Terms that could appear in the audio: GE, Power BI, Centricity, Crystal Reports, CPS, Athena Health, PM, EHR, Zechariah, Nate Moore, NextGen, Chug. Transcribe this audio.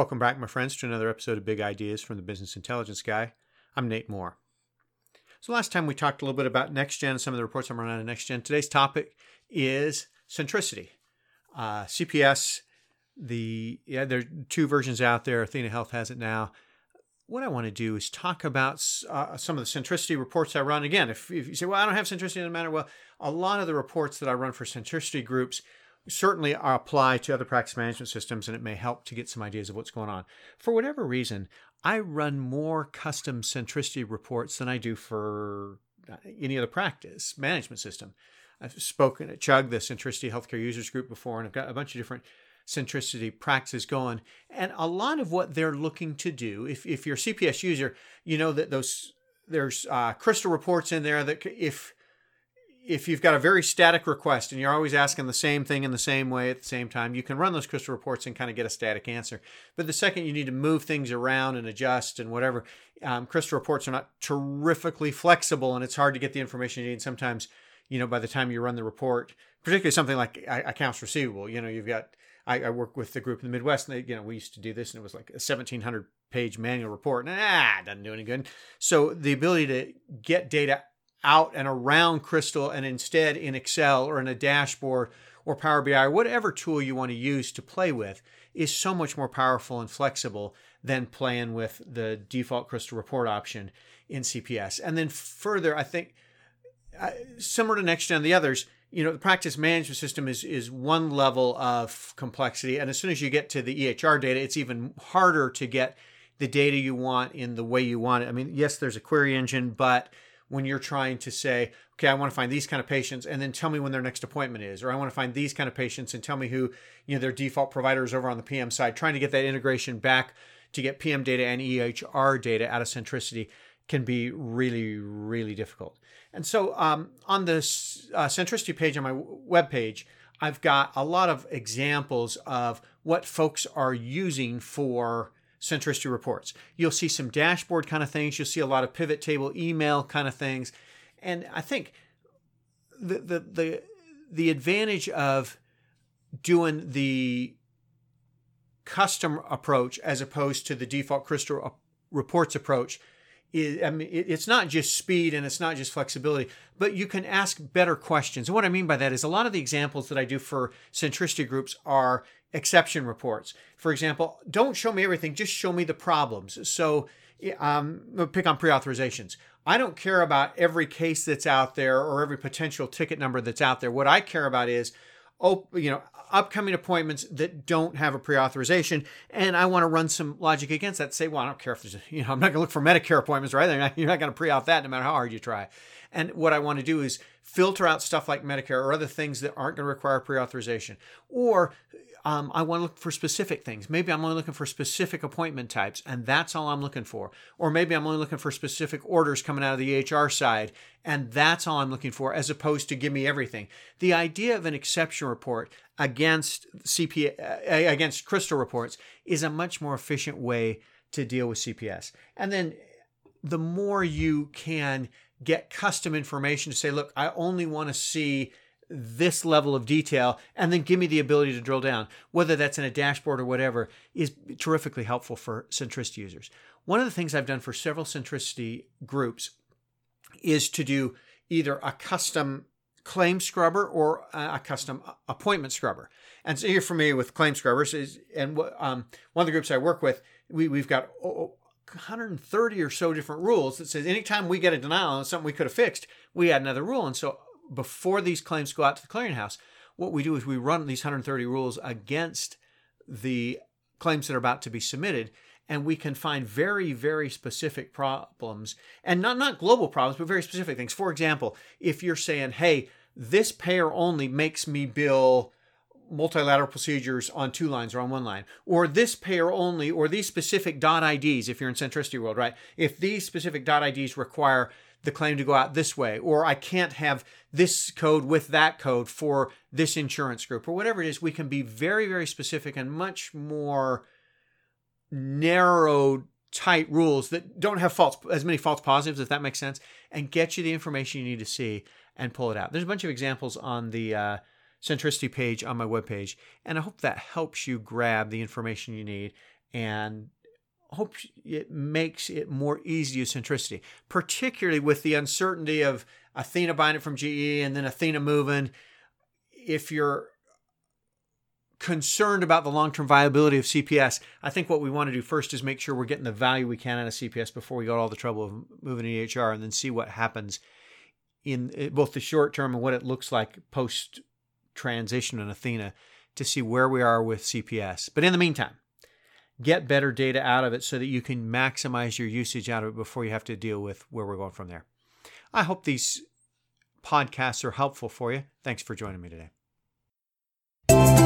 Welcome back, my friends, to another episode of Big Ideas from the Business Intelligence Guy. I'm Nate Moore. So last time we talked a little bit about NextGen, some of the reports I'm running on NextGen. Today's topic is Centricity. CPS, there are two versions out there. Athena Health has it now. What I want to do is talk about some of the Centricity reports I run. Again, if you say, well, I don't have Centricity, it doesn't matter. Well, a lot of the reports that I run for Centricity groups certainly apply to other practice management systems, and it may help to get some ideas of what's going on. For whatever reason, I run more custom Centricity reports than I do for any other practice management system. I've spoken at Chug, the Centricity Healthcare Users Group, before, and I've got a bunch of different Centricity practices going. And a lot of what they're looking to do, if you're a CPS user, you know that there's Crystal Reports in there that if you've got a very static request and you're always asking the same thing in the same way at the same time, you can run those Crystal Reports and kind of get a static answer. But the second you need to move things around and adjust and whatever, Crystal Reports are not terrifically flexible, and it's hard to get the information you need. And sometimes, by the time you run the report, particularly something like accounts receivable, you've got, I work with the group in the Midwest, and we used to do this, and it was like a 1,700-page manual report, and it doesn't do any good. So the ability to get data out and around Crystal and instead in Excel or in a dashboard or Power BI, whatever tool you want to use to play with, is so much more powerful and flexible than playing with the default Crystal Report option in CPS. And then further, I think, similar to NextGen and the others, the practice management system is one level of complexity. And as soon as you get to the EHR data, it's even harder to get the data you want in the way you want it. I mean, yes, there's a query engine, but when you're trying to say, okay, I want to find these kind of patients and then tell me when their next appointment is, or I want to find these kind of patients and tell me who, their default provider is over on the PM side, trying to get that integration back to get PM data and EHR data out of Centricity can be really, really difficult. And so on the Centricity page on my webpage, I've got a lot of examples of what folks are using for Centricity reports. You'll see some dashboard kind of things. You'll see a lot of pivot table, email kind of things. And I think the advantage of doing the custom approach as opposed to the default Crystal Reports approach is, I mean, it's not just speed and it's not just flexibility, but you can ask better questions. And what I mean by that is a lot of the examples that I do for Centricity groups are exception reports. For example, don't show me everything, just show me the problems. So pick on pre-authorizations. I don't care about every case that's out there or every potential ticket number that's out there. What I care about is upcoming appointments that don't have a pre-authorization, and I want to run some logic against that. Say, well, I don't care if there's, I'm not going to look for Medicare appointments, right? You're not going to pre-auth that no matter how hard you try. And what I want to do is filter out stuff like Medicare or other things that aren't going to require pre-authorization. Or I want to look for specific things. Maybe I'm only looking for specific appointment types, and that's all I'm looking for. Or maybe I'm only looking for specific orders coming out of the EHR side, and that's all I'm looking for, as opposed to give me everything. The idea of an exception report against against Crystal Reports is a much more efficient way to deal with CPS. And then the more you can get custom information to say, look, I only want to see this level of detail, and then give me the ability to drill down, whether that's in a dashboard or whatever, is terrifically helpful for Centricity users. One of the things I've done for several Centricity groups is to do either a custom claim scrubber or a custom appointment scrubber. And so you're familiar with claim scrubbers. And one of the groups I work with, we've got 130 or so different rules that says anytime we get a denial on something we could have fixed, we add another rule. And so before these claims go out to the clearinghouse, what we do is we run these 130 rules against the claims that are about to be submitted, and we can find very, very specific problems, and not global problems, but very specific things. For example, if you're saying, hey, this payer only makes me bill multilateral procedures on two lines or on one line, or this payer only, or these specific dot IDs, if you're in Centricity world, right? If these specific dot IDs require the claim to go out this way, or I can't have this code with that code for this insurance group, or whatever it is, we can be very, very specific and much more narrow, tight rules that don't have as many false positives, if that makes sense, and get you the information you need to see and pull it out. There's a bunch of examples on the Centricity page on my webpage, and I hope that helps you grab the information you need and hope it makes it more easy to use Centricity, particularly with the uncertainty of Athena buying it from GE and then Athena moving. If you're concerned about the long-term viability of CPS, I think what we want to do first is make sure we're getting the value we can out of CPS before we go to all the trouble of moving to EHR, and then see what happens in both the short term and what it looks like post-transition in Athena to see where we are with CPS. But in the meantime, get better data out of it so that you can maximize your usage out of it before you have to deal with where we're going from there. I hope these podcasts are helpful for you. Thanks for joining me today.